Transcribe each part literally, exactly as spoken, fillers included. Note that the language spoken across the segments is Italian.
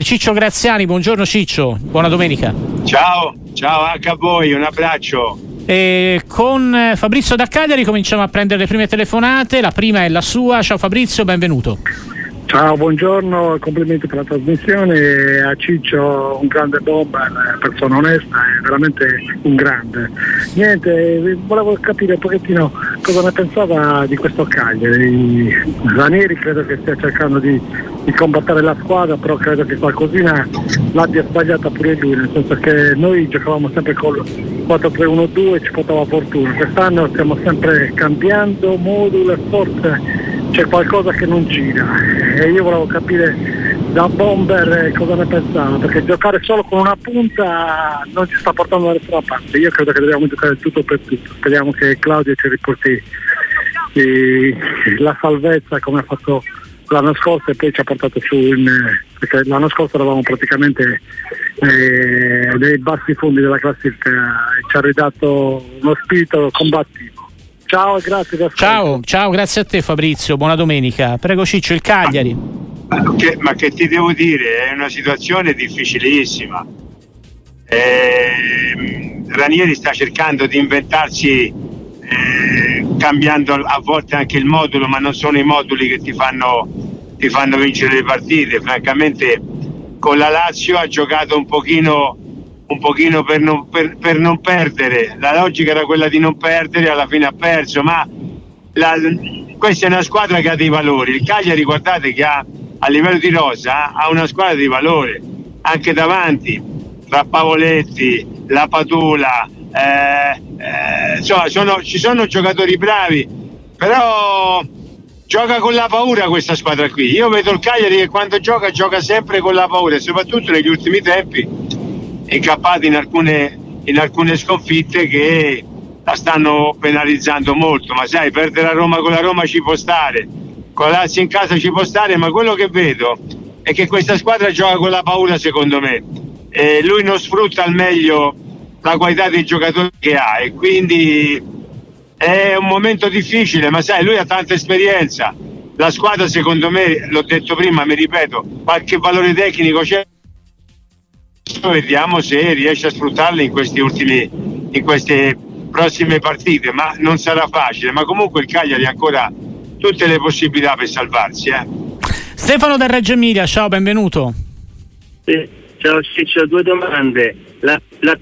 Ciccio Graziani, buongiorno Ciccio, buona domenica. Ciao, ciao anche a voi, un abbraccio. E con Fabrizio D'Accadere cominciamo a prendere le prime telefonate, la prima è la sua. Ciao Fabrizio, benvenuto. Ciao, buongiorno, complimenti per la trasmissione. A Ciccio, un grande bomber, persona onesta, è veramente un grande. Niente, volevo capire un pochettino cosa ne pensava di questo Cagliari. Ranieri credo che stia cercando di, di combattere la squadra, però credo che qualcosina l'abbia sbagliata pure lui, nel senso che noi giocavamo sempre col quattro tre uno due e ci portava fortuna. Quest'anno stiamo sempre cambiando modulo e forse c'è qualcosa che non gira, e io volevo capire da bomber cosa ne pensava, perché giocare solo con una punta non ci sta portando da nessuna parte. Io credo che dobbiamo giocare tutto per tutto, speriamo che Claudio ci riporti eh, la salvezza come ha fatto l'anno scorso e poi ci ha portato su in, perché l'anno scorso eravamo praticamente eh, nei bassi fondi della classifica e ci ha ridato uno spirito combattivo. Ciao, grazie per ciao, ciao, grazie a te Fabrizio, buona domenica. Prego Ciccio, il Cagliari. Ma che, ma che ti devo dire, è una situazione difficilissima. Eh, Ranieri sta cercando di inventarsi, eh, cambiando a volte anche il modulo, ma non sono i moduli che ti fanno, ti fanno vincere le partite. Francamente con la Lazio ha giocato un pochino... un pochino per non, per, per non perdere, la logica era quella di non perdere, alla fine ha perso, ma la, questa è una squadra che ha dei valori. Il Cagliari, guardate che ha, a livello di rosa ha una squadra di valore anche davanti, tra Pavoletti, Lapatula, eh, eh, insomma sono, ci sono giocatori bravi, però gioca con la paura questa squadra qui. Io vedo il Cagliari che quando gioca gioca sempre con la paura, e soprattutto negli ultimi tempi incappati in alcune, in alcune sconfitte che la stanno penalizzando molto. Ma sai, perdere a Roma con la Roma ci può stare, con la Lazio in casa ci può stare, ma quello che vedo è che questa squadra gioca con la paura, secondo me, e lui non sfrutta al meglio la qualità dei giocatori che ha, e quindi è un momento difficile, ma sai, lui ha tanta esperienza, la squadra secondo me, l'ho detto prima, mi ripeto, qualche valore tecnico c'è. Vediamo se riesce a sfruttarle in questi ultimi, in queste prossime partite, ma non sarà facile. Ma comunque il Cagliari ha ancora tutte le possibilità per salvarsi. Eh. Stefano da Reggio Emilia, ciao, benvenuto. Sì, ciao Ciccio, due domande. La, la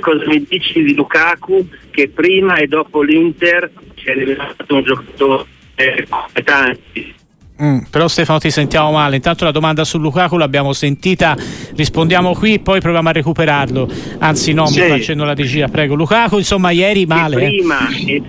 cosa mi dici di Lukaku, che prima e dopo l'Inter si è rivelato un giocatore come tanti? Mm, però Stefano ti sentiamo male. Intanto la domanda su Lukaku l'abbiamo sentita, rispondiamo qui, poi proviamo a recuperarlo. Anzi no, sì. Mi facendo la regia, prego. Lukaku, insomma, ieri male. E prima eh.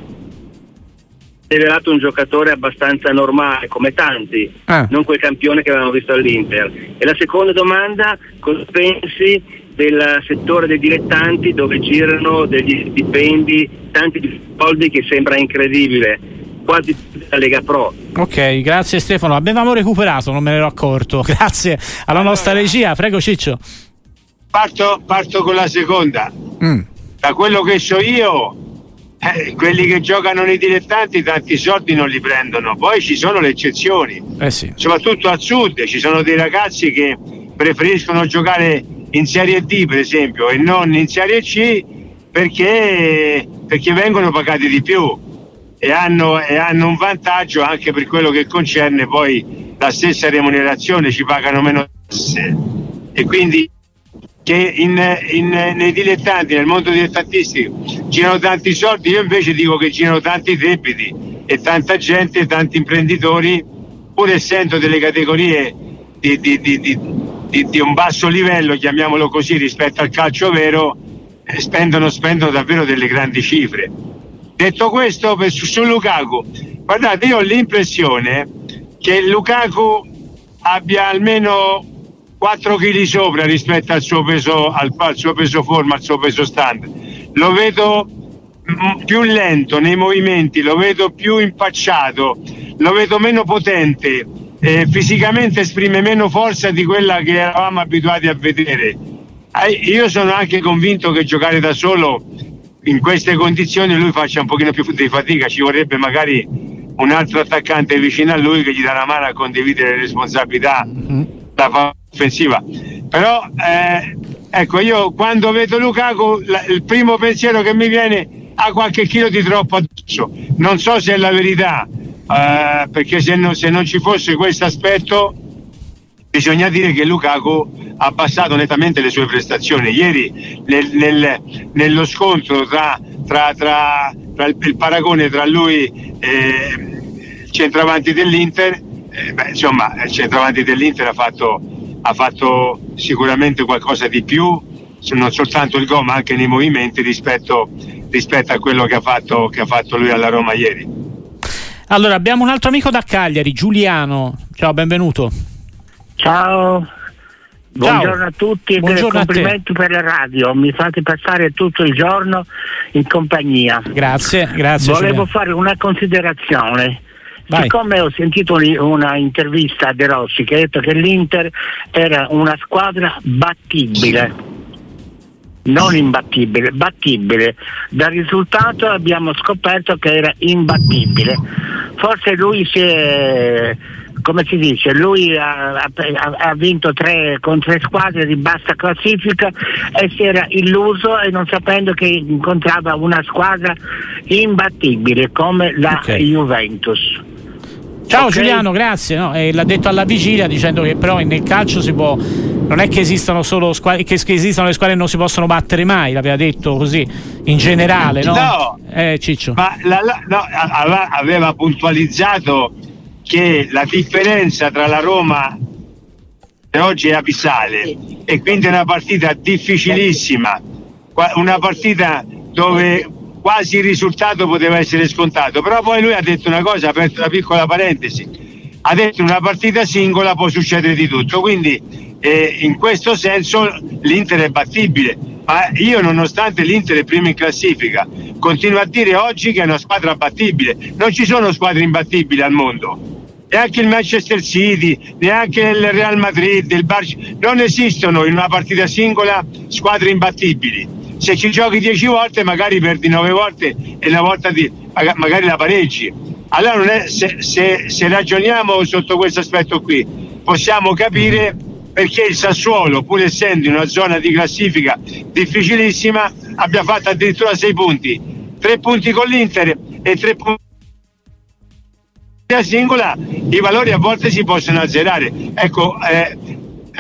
è rivelato un giocatore abbastanza normale, come tanti, ah. non quel campione che avevamo visto all'Inter. E la seconda domanda, cosa pensi del settore dei dilettanti, dove girano degli stipendi, tanti soldi, che sembra incredibile, quasi la Lega Pro? Ok, grazie Stefano, avevamo recuperato, non me ne ero accorto, grazie alla nostra regia. Prego Ciccio. Parto, parto con la seconda. mm. Da quello che so io, eh, quelli che giocano nei dilettanti tanti soldi non li prendono, poi ci sono le eccezioni, eh sì. soprattutto al sud ci sono dei ragazzi che preferiscono giocare in Serie D per esempio e non in Serie C perché, perché vengono pagati di più E hanno, e hanno un vantaggio anche per quello che concerne poi la stessa remunerazione, ci pagano meno tasse, e quindi che in, in, nei dilettanti, nel mondo dilettantistico girano tanti soldi. Io invece dico che girano tanti debiti e tanta gente, tanti imprenditori, pur essendo delle categorie di, di, di, di, di, di un basso livello, chiamiamolo così, rispetto al calcio vero, spendono, spendono davvero delle grandi cifre. Detto questo, per, su, su Lukaku, guardate, io ho l'impressione che Lukaku abbia almeno quattro chili sopra rispetto al suo peso, al, al suo peso forma, al suo peso standard. Lo vedo m- più lento nei movimenti, lo vedo più impacciato, lo vedo meno potente, eh, fisicamente esprime meno forza di quella che eravamo abituati a vedere. Eh, io sono anche convinto che giocare da solo in queste condizioni lui faccia un pochino più di fatica, ci vorrebbe magari un altro attaccante vicino a lui che gli dà la mano a condividere le responsabilità, mm-hmm. da fa- offensiva. Però eh, ecco, io quando vedo Lukaku la, il primo pensiero che mi viene, ha qualche chilo di troppo addosso. Non so se è la verità, eh, perché se, no, se non ci fosse questo aspetto, bisogna dire che Lukaku ha abbassato nettamente le sue prestazioni. Ieri nel, nel, nello scontro tra, tra, tra, tra il, il paragone tra lui e il centravanti dell'Inter, eh, beh, insomma il centravanti dell'Inter ha fatto, ha fatto sicuramente qualcosa di più, non soltanto il gol ma anche nei movimenti rispetto, rispetto a quello che ha fatto, che ha fatto lui alla Roma ieri. Allora abbiamo un altro amico da Cagliari, Giuliano, ciao, benvenuto. Ciao, buongiorno Ciao. a tutti e buongiorno complimenti per la radio, mi fate passare tutto il giorno in compagnia. Grazie, grazie. Volevo Giulia. fare una considerazione. Vai. Siccome ho sentito una intervista a De Rossi che ha detto che l'Inter era una squadra battibile, non imbattibile, battibile, dal risultato abbiamo scoperto che era imbattibile. Forse lui si è... come si dice, lui ha, ha, ha vinto tre, con tre squadre di bassa classifica e si era illuso, e non sapendo che incontrava una squadra imbattibile come la okay. Juventus. Ciao okay. Giuliano, grazie. No, eh, l'ha detto alla vigilia, dicendo che però nel calcio si può, non è che esistano solo squadre, che, che esistano le squadre che non si possono battere mai, l'aveva detto così in generale, no? No, eh, Ciccio. Ma la, la, no, aveva puntualizzato che la differenza tra la Roma e oggi è abissale, e quindi è una partita difficilissima, una partita dove quasi il risultato poteva essere scontato. Però poi lui ha detto una cosa, ha aperto una piccola parentesi, ha detto che una partita singola può succedere di tutto, quindi eh, in questo senso l'Inter è battibile. Ma io, nonostante l'Inter è primo in classifica, continuo a dire oggi che è una squadra battibile, non ci sono squadre imbattibili al mondo. Neanche il Manchester City, neanche il Real Madrid, il Barça, non esistono in una partita singola squadre imbattibili. Se ci giochi dieci volte magari perdi nove volte e una volta di, magari la pareggi. Allora non è, se, se, se ragioniamo sotto questo aspetto qui possiamo capire perché il Sassuolo, pur essendo in una zona di classifica difficilissima, abbia fatto addirittura sei punti, tre punti con l'Inter e tre punti singola. I valori a volte si possono azzerare, ecco, eh,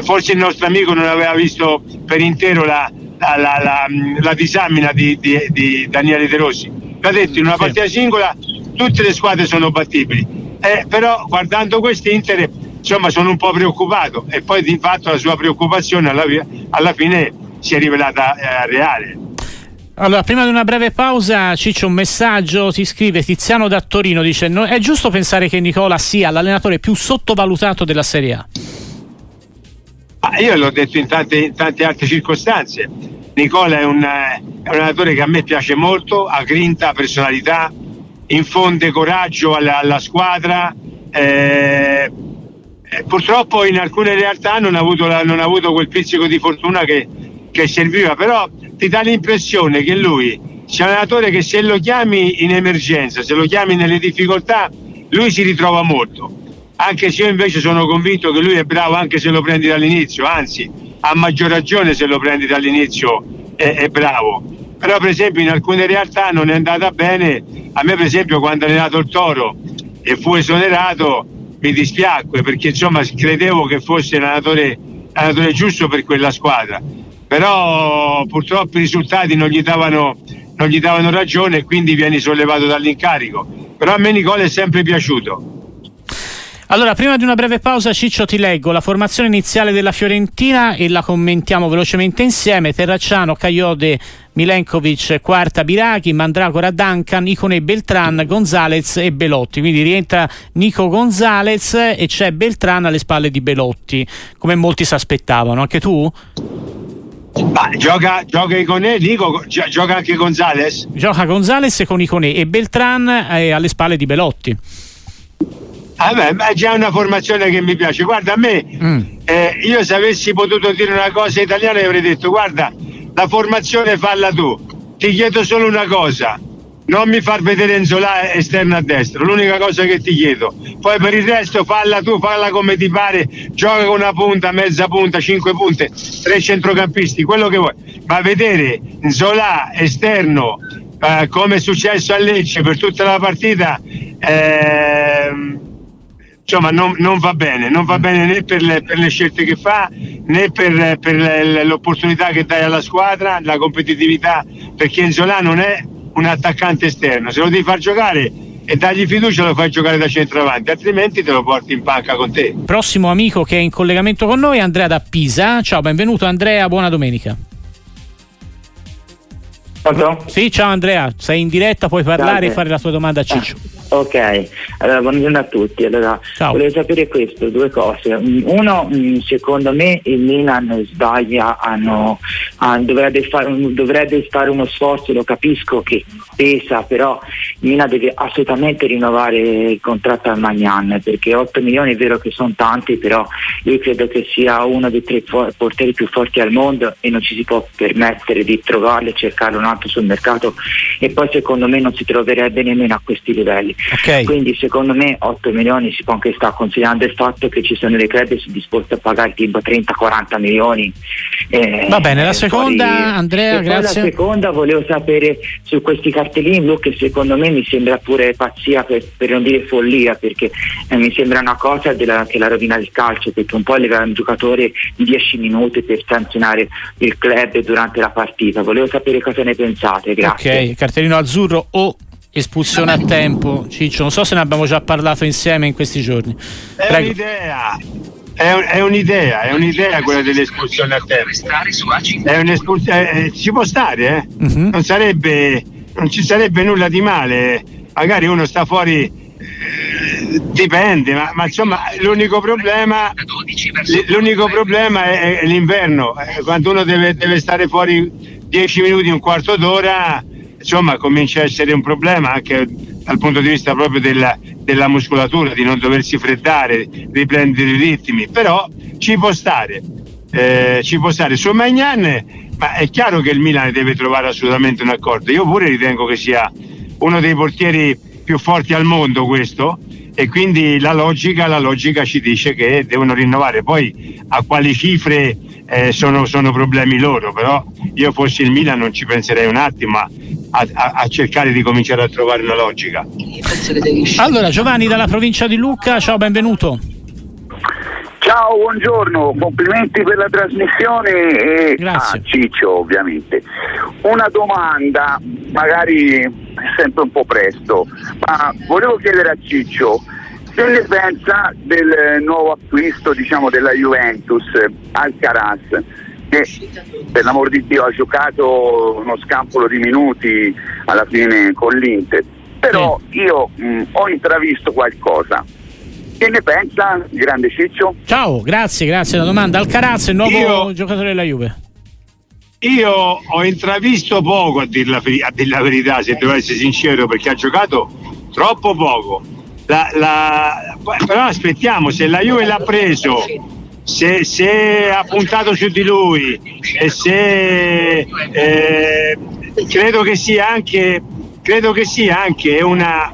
forse il nostro amico non aveva visto per intero la, la, la, la, la disamina di, di, di Daniele De Rossi. L'ha detto, in una partita singola tutte le squadre sono battibili, eh, però guardando quest'Inter insomma sono un po' preoccupato, e poi di fatto la sua preoccupazione alla, alla fine si è rivelata eh, reale. Allora, prima di una breve pausa, Ciccio, un messaggio, ti scrive Tiziano da Torino, dice: no, è giusto pensare che Nicola sia l'allenatore più sottovalutato della Serie A? Ah, io l'ho detto in tante, in tante altre circostanze. Nicola è un, è un allenatore che a me piace molto, ha grinta, personalità, infonde coraggio alla, alla squadra, eh, purtroppo in alcune realtà non ha avuto, la, non ha avuto quel pizzico di fortuna che, che serviva, però ti dà l'impressione che lui sia un allenatore che se lo chiami in emergenza, se lo chiami nelle difficoltà, lui si ritrova molto. Anche se io invece sono convinto che lui è bravo anche se lo prendi dall'inizio, anzi a maggior ragione se lo prendi dall'inizio è, è bravo. Però per esempio in alcune realtà non è andata bene. A me per esempio quando ha allenato il Toro e fu esonerato mi dispiacque, perché insomma credevo che fosse l'allenatore, l'allenatore giusto per quella squadra. Però purtroppo i risultati non gli davano, non gli davano ragione, e quindi vieni sollevato dall'incarico. Però a me Nicola è sempre piaciuto. Allora, prima di una breve pausa, Ciccio, ti leggo la formazione iniziale della Fiorentina e la commentiamo velocemente insieme: Terracciano, Caiode, Milenkovic, Quarta, Birachi, Mandragora, Duncan, Icone, Beltran, González e Belotti. Quindi rientra Nico González e c'è Beltran alle spalle di Belotti, come molti si aspettavano. Anche tu? Ma gioca, gioca Icone, Nico, gioca anche González? Gioca González con Icone e Beltran è alle spalle di Belotti. Ah beh, è già una formazione che mi piace. Guarda, a me mm. eh, io se avessi potuto dire una cosa italiana avrei detto: guarda, la formazione falla tu, ti chiedo solo una cosa, non mi far vedere Nzola esterno a destra, l'unica cosa che ti chiedo. Poi per il resto falla tu, falla come ti pare, gioca con una punta, mezza punta, cinque punte, tre centrocampisti, quello che vuoi, ma vedere Nzola esterno, eh, come è successo a Lecce per tutta la partita, eh, insomma non, non va bene, non va bene né per le, per le scelte che fa, né per, per le, l'opportunità che dai alla squadra, la competitività, perché Nzola non è un attaccante esterno, se lo devi far giocare e dagli fiducia lo fai giocare da centravanti, altrimenti te lo porti in panca con te. Prossimo amico che è in collegamento con noi, Andrea da Pisa. Ciao, benvenuto Andrea, buona domenica. Pronto? Sì, ciao Andrea, sei in diretta, puoi parlare e fare la tua domanda a Ciccio. Ah, ok, allora buongiorno a tutti. Allora, ciao. Volevo sapere questo, due cose. Uno, secondo me il Milan sbaglia, hanno, hanno, dovrebbe, fare, dovrebbe fare uno sforzo, lo capisco che pesa, però il Milan deve assolutamente rinnovare il contratto al Maignan, perché otto milioni è vero che sono tanti, però io credo che sia uno dei tre portieri più forti al mondo e non ci si può permettere di trovarlo e cercarlo un altro sul mercato, e poi secondo me non si troverebbe nemmeno a questi livelli. Okay. Quindi secondo me otto milioni si può anche stare, considerando il fatto che ci sono dei club che sono disposti a pagare tipo trenta quaranta milioni. Eh, Va bene, la seconda poi, Andrea, grazie. La seconda, volevo sapere su questi cartellini in blu, che secondo me mi sembra pure pazzia, per, per non dire follia, perché eh, mi sembra una cosa della, che la rovina del calcio, perché un po' leva un giocatore dieci minuti per sanzionare il club durante la partita. Volevo sapere cosa ne pensate, grazie. Ok, cartellino azzurro o espulsione a tempo, Ciccio, non so se ne abbiamo già parlato insieme in questi giorni. Prego. È un'idea, è, un, è un'idea, è un'idea quella dell'espulsione a tempo. È un'espulsione, eh, ci può stare, eh? Uh-huh. Non sarebbe, non ci sarebbe nulla di male, magari uno sta fuori, eh, dipende, ma, ma insomma l'unico problema, l'unico problema è, è l'inverno, eh, quando uno deve, deve stare fuori dieci minuti, un quarto d'ora, insomma comincia a essere un problema anche dal punto di vista proprio della, della muscolatura, di non doversi freddare, riprendere i ritmi, però ci può stare, eh, ci può stare. Su Maignan, ma è chiaro che il Milan deve trovare assolutamente un accordo, io pure ritengo che sia uno dei portieri più forti al mondo questo, e quindi la logica, la logica ci dice che devono rinnovare, poi a quali cifre, eh, sono, sono problemi loro, però io fossi il Milan non ci penserei un attimo a, a, a cercare di cominciare a trovare una logica. Allora Giovanni dalla provincia di Lucca, ciao, benvenuto. Ciao, buongiorno, complimenti per la trasmissione e grazie. A Ciccio ovviamente. Una domanda, magari sempre un po' presto, ma volevo chiedere a Ciccio se ne pensa del nuovo acquisto, diciamo, della Juventus, Alcaraz, che per l'amor di Dio ha giocato uno scampolo di minuti alla fine con l'Inter, però io mh, ho intravisto qualcosa. Che ne pensa, grande Ciccio? Ciao, grazie, grazie alla domanda. Alcaraz, il nuovo io... giocatore della Juve. Io ho intravisto poco, a dir la, a dir la verità, se devo essere sincero, perché ha giocato troppo poco. La, la, però aspettiamo, se la Juve l'ha preso, se, se ha puntato su di lui, e se eh, credo che sia anche, credo che sia anche una,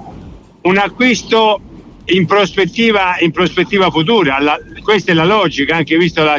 un acquisto in prospettiva, in prospettiva futura. La, questa è la logica, anche visto la,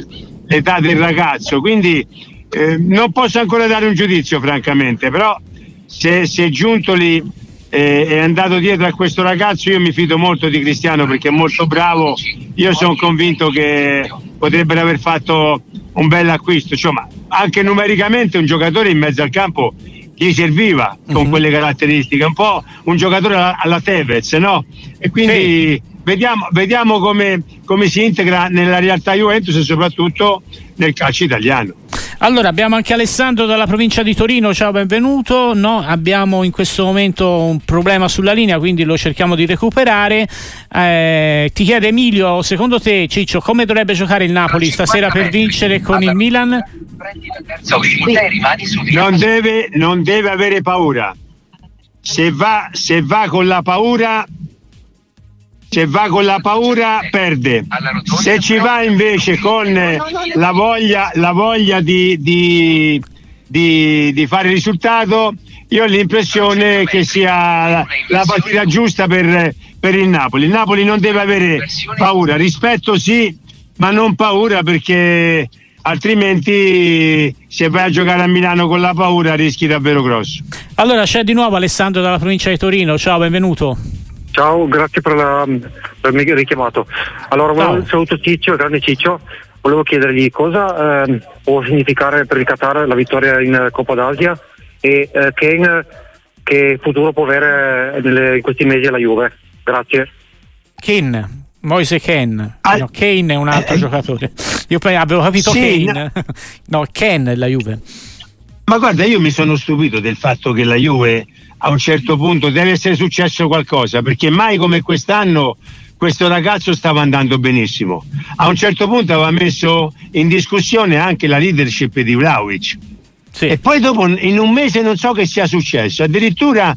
l'età del ragazzo. Quindi Eh, non posso ancora dare un giudizio francamente, però se, se Giuntoli eh, è andato dietro a questo ragazzo, io mi fido molto di Cristiano perché è molto bravo, io sono convinto che potrebbero aver fatto un bel acquisto, insomma anche numericamente un giocatore in mezzo al campo gli serviva con uh-huh. quelle caratteristiche, un po' un giocatore alla, alla Tevez, no? E quindi sì. Vediamo, vediamo come, come si integra nella realtà Juventus e soprattutto nel calcio italiano. Allora abbiamo anche Alessandro dalla provincia di Torino, ciao, benvenuto. No, abbiamo in questo momento un problema sulla linea, quindi lo cerchiamo di recuperare. Eh, ti chiede Emilio, secondo te Ciccio come dovrebbe giocare il Napoli stasera per vincere con il Milan? Non deve, non deve avere paura, se va, se va con la paura se va con la paura perde, se ci va invece con la voglia, la voglia di, di, di, di fare risultato, io ho l'impressione che sia la partita giusta per, per il Napoli. Il Napoli non deve avere paura, rispetto sì, ma non paura, perché altrimenti se vai a giocare a Milano con la paura rischi davvero grosso. Allora c'è di nuovo Alessandro dalla provincia di Torino, ciao, benvenuto. Ciao, grazie per avermi richiamato. Allora, volevo, saluto Ciccio, il grande Ciccio. Volevo chiedergli cosa eh, può significare per il Qatar la vittoria in Coppa d'Asia e eh, Kean, che futuro può avere nelle, in questi mesi alla Juve. Grazie. Kean, Moise Kean. Ah, no, Kean è un altro eh, giocatore. Io avevo capito sì, Kean. No, no, Kean è la Juve. Ma guarda, io mi sono stupito del fatto che la Juve a un certo punto deve essere successo qualcosa, perché mai come quest'anno questo ragazzo stava andando benissimo. A un certo punto aveva messo in discussione anche la leadership di Vlahovic, sì. E poi dopo in un mese non so che sia successo, addirittura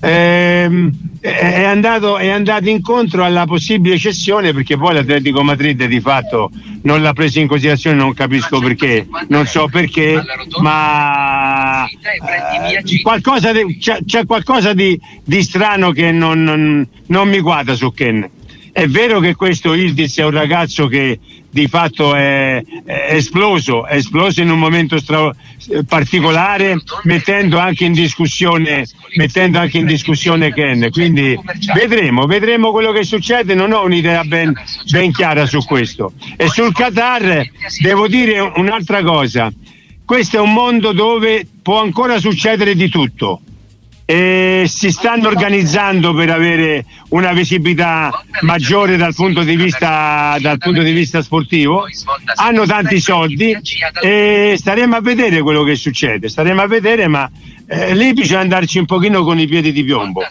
ehm, è, andato, è andato incontro alla possibile cessione, perché poi l'Atletico Madrid di fatto non l'ha preso in considerazione, non capisco perché, non so perché, ma eh, qualcosa di, c'è, c'è qualcosa di, di strano che non, non, non mi guarda su Ken. È vero che questo Ildiz è un ragazzo che di fatto è, è esploso, è esploso in un momento stra- particolare, mettendo anche in discussione, mettendo anche in discussione Ken. Quindi vedremo, vedremo quello che succede. Non ho un'idea ben, ben chiara su questo. E sul Qatar devo dire un'altra cosa: questo è un mondo dove può ancora succedere di tutto. E si stanno organizzando per avere una visibilità maggiore dal punto di vista, dal punto di vista sportivo, hanno tanti soldi e staremo a vedere quello che succede, staremo a vedere, ma eh, lì bisogna andarci un pochino con i piedi di piombo.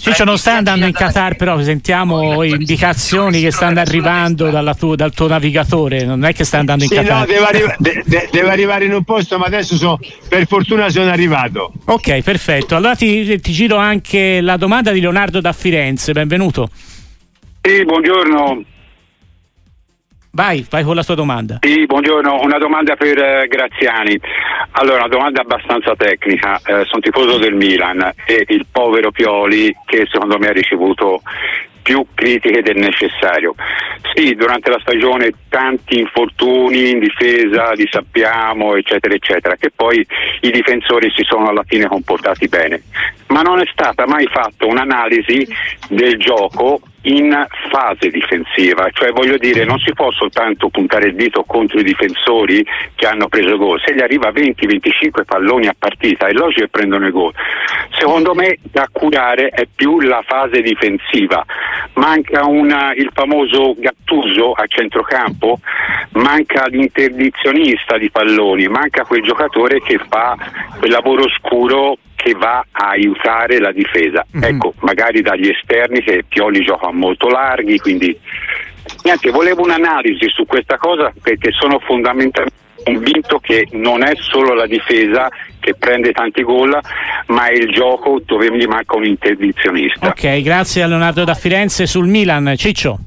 Ciccio non sta andando in Qatar, però sentiamo indicazioni che stanno arrivando dalla tu, dal tuo navigatore, non è che sta andando in sì, Qatar. No, deve, arriva, de, de, deve arrivare in un posto, ma adesso so, per fortuna sono arrivato. Ok, perfetto, allora Ti, ti giro anche la domanda di Leonardo da Firenze, benvenuto. Sì, buongiorno. Vai, vai con la tua domanda. Sì, buongiorno, una domanda per eh, Graziani. Allora, una domanda abbastanza tecnica, eh, sono tifoso del Milan e il povero Pioli, che secondo me ha ricevuto più critiche del necessario. Sì, durante la stagione tanti infortuni in difesa, li sappiamo, eccetera eccetera, che poi i difensori si sono alla fine comportati bene, ma non è stata mai fatta un'analisi del gioco in fase difensiva, cioè voglio dire, non si può soltanto puntare il dito contro i difensori che hanno preso gol. Se gli arriva venti venticinque palloni a partita è logico che prendono i gol. Secondo me da curare è più la fase difensiva. Manca una, il famoso Gattuso a centrocampo, manca l'interdizionista di palloni, manca quel giocatore che fa quel lavoro oscuro che va a aiutare la difesa. Mm-hmm. Ecco, magari dagli esterni, che Pioli gioca molto larghi, quindi niente, volevo un'analisi su questa cosa, perché sono fondamentalmente convinto che non è solo la difesa che prende tanti gol, ma è il gioco dove mi manca un interdizionista. Ok, grazie a Leonardo da Firenze. Sul Milan, Ciccio.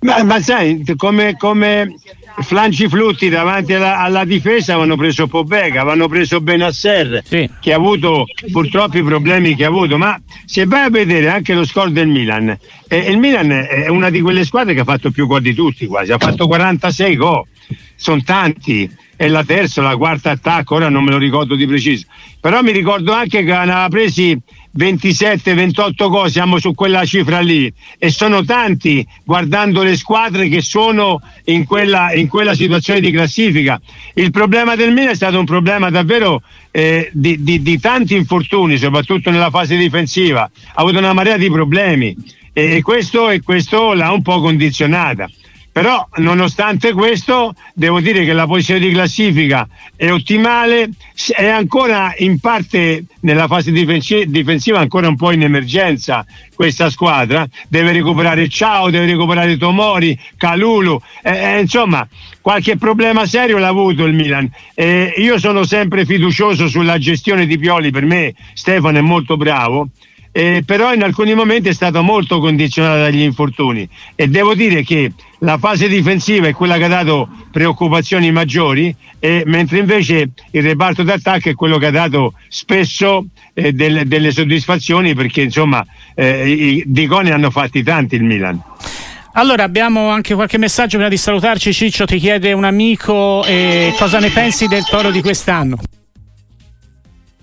Ma, ma sai, come, come flanci flutti davanti alla, alla difesa hanno preso Pobega, hanno preso Benasser, sì, che ha avuto purtroppo i problemi che ha avuto, ma se vai a vedere anche lo score del Milan, eh, il Milan è una di quelle squadre che ha fatto più gol di tutti quasi, ha fatto quarantasei gol, sono tanti, è la terza, la quarta attacco, ora non me lo ricordo di preciso, però mi ricordo anche che aveva presi ventisette ventotto gol, siamo su quella cifra lì, e sono tanti guardando le squadre che sono in quella, in quella situazione di classifica. Il problema del Milan è stato un problema davvero eh, di, di, di tanti infortuni, soprattutto nella fase difensiva, ha avuto una marea di problemi e, e, questo, e questo l'ha un po' condizionata. Però nonostante questo devo dire che la posizione di classifica è ottimale, è ancora in parte nella fase difensiva ancora un po' in emergenza questa squadra, deve recuperare Ciao, deve recuperare Tomori, Kalulu, eh, eh, insomma qualche problema serio l'ha avuto il Milan. Eh, io sono sempre fiducioso sulla gestione di Pioli, per me Stefano è molto bravo. eh, però in alcuni momenti è stata molto condizionata dagli infortuni, e devo dire che la fase difensiva è quella che ha dato preoccupazioni maggiori, eh, mentre invece il reparto d'attacco è quello che ha dato spesso eh, del, delle soddisfazioni, perché insomma eh, i, di gol ne hanno fatti tanti il Milan. Allora abbiamo anche qualche messaggio prima di salutarci. Ciccio ti chiede un amico eh, cosa ne pensi del Toro di quest'anno.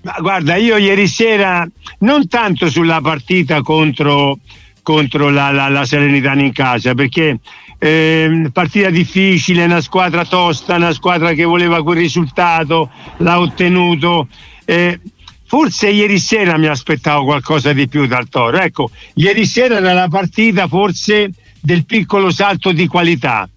Ma guarda, io ieri sera non tanto sulla partita contro, contro la, la, la Salernitana in casa, perché eh, partita difficile, una squadra tosta, una squadra che voleva quel risultato, l'ha ottenuto. Eh, Forse ieri sera mi aspettavo qualcosa di più dal Toro. Ecco, ieri sera era la partita forse del piccolo salto di qualità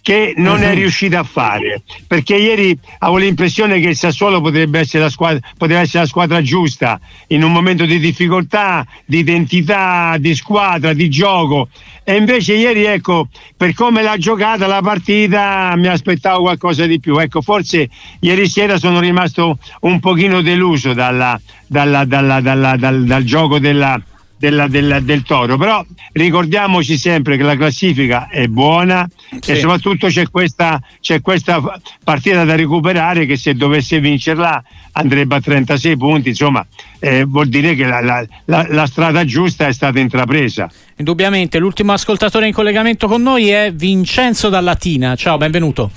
che non uh-huh. è riuscita a fare, perché ieri avevo l'impressione che il Sassuolo potrebbe essere la squadra, poteva essere la squadra giusta in un momento di difficoltà, di identità, di squadra, di gioco, e invece ieri, ecco, per come l'ha giocata la partita mi aspettavo qualcosa di più. Ecco, forse ieri sera sono rimasto un pochino deluso dalla, dalla, dalla, dalla, dal, dal gioco della Della, della, del Toro, però ricordiamoci sempre che la classifica è buona, sì, e soprattutto c'è questa, c'è questa partita da recuperare, che se dovesse vincerla andrebbe a trentasei punti, insomma eh, vuol dire che la, la, la, la strada giusta è stata intrapresa. Indubbiamente. L'ultimo ascoltatore in collegamento con noi è Vincenzo da Latina. Ciao, benvenuto.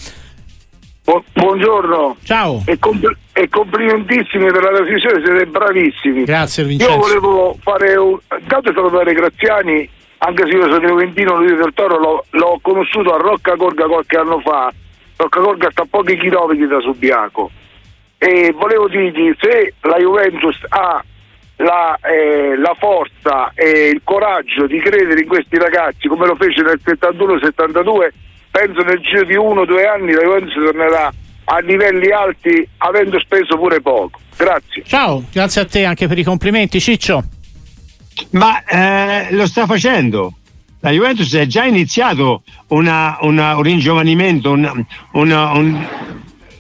Buongiorno. Ciao. E, compl- e complimentissimi per la decisione, siete bravissimi. Grazie Vincenzo. Io volevo fare un tanto salutare Graziani, anche se io sono juventino, lui del Toro l'ho, l'ho conosciuto a Rocca Corga qualche anno fa. Rocca Corga sta a pochi chilometri da Subiaco, e volevo dirgli, se la Juventus ha la, eh, la forza e il coraggio di credere in questi ragazzi come lo fece nel settantuno settantadue, penso nel giro di uno o due anni la Juventus tornerà a livelli alti, avendo speso pure poco. Grazie. Ciao, grazie a te anche per i complimenti, Ciccio. Ma eh, lo sta facendo. La Juventus è già iniziato una, una, un ringiovanimento, una, una, un...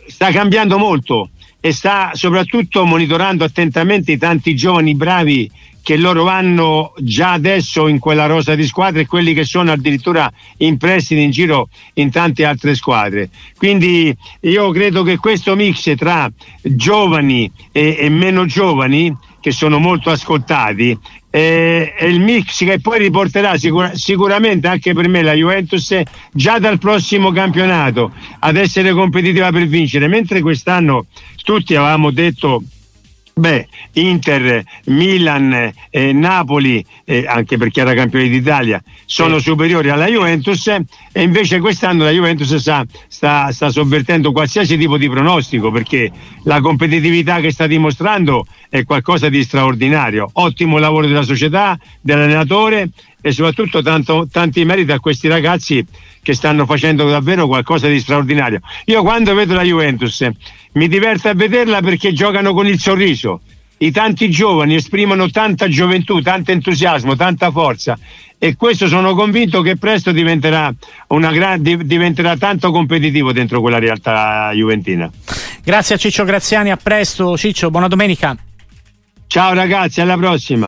sta cambiando molto, e sta soprattutto monitorando attentamente i tanti giovani bravi che loro hanno già adesso in quella rosa di squadre, e quelli che sono addirittura in prestito in giro in tante altre squadre. Quindi io credo che questo mix tra giovani e, e meno giovani, che sono molto ascoltati, eh, è il mix che poi riporterà sicura, sicuramente anche per me la Juventus già dal prossimo campionato ad essere competitiva per vincere, mentre quest'anno tutti avevamo detto Beh, Inter, Milan, eh, Napoli, eh, anche perché era campione d'Italia, sono sì. superiori alla Juventus, eh, e invece quest'anno la Juventus sta, sta, sta sovvertendo qualsiasi tipo di pronostico, perché la competitività che sta dimostrando è qualcosa di straordinario. Ottimo lavoro della società, dell'allenatore, e soprattutto tanto, tanti meriti a questi ragazzi che stanno facendo davvero qualcosa di straordinario. Io quando vedo la Juventus mi diverto a vederla, perché giocano con il sorriso. I tanti giovani esprimono tanta gioventù, tanto entusiasmo, tanta forza, e questo sono convinto che presto diventerà, una gran, diventerà tanto competitivo dentro quella realtà juventina. Grazie a Ciccio Graziani, a presto Ciccio, buona domenica. Ciao ragazzi, alla prossima.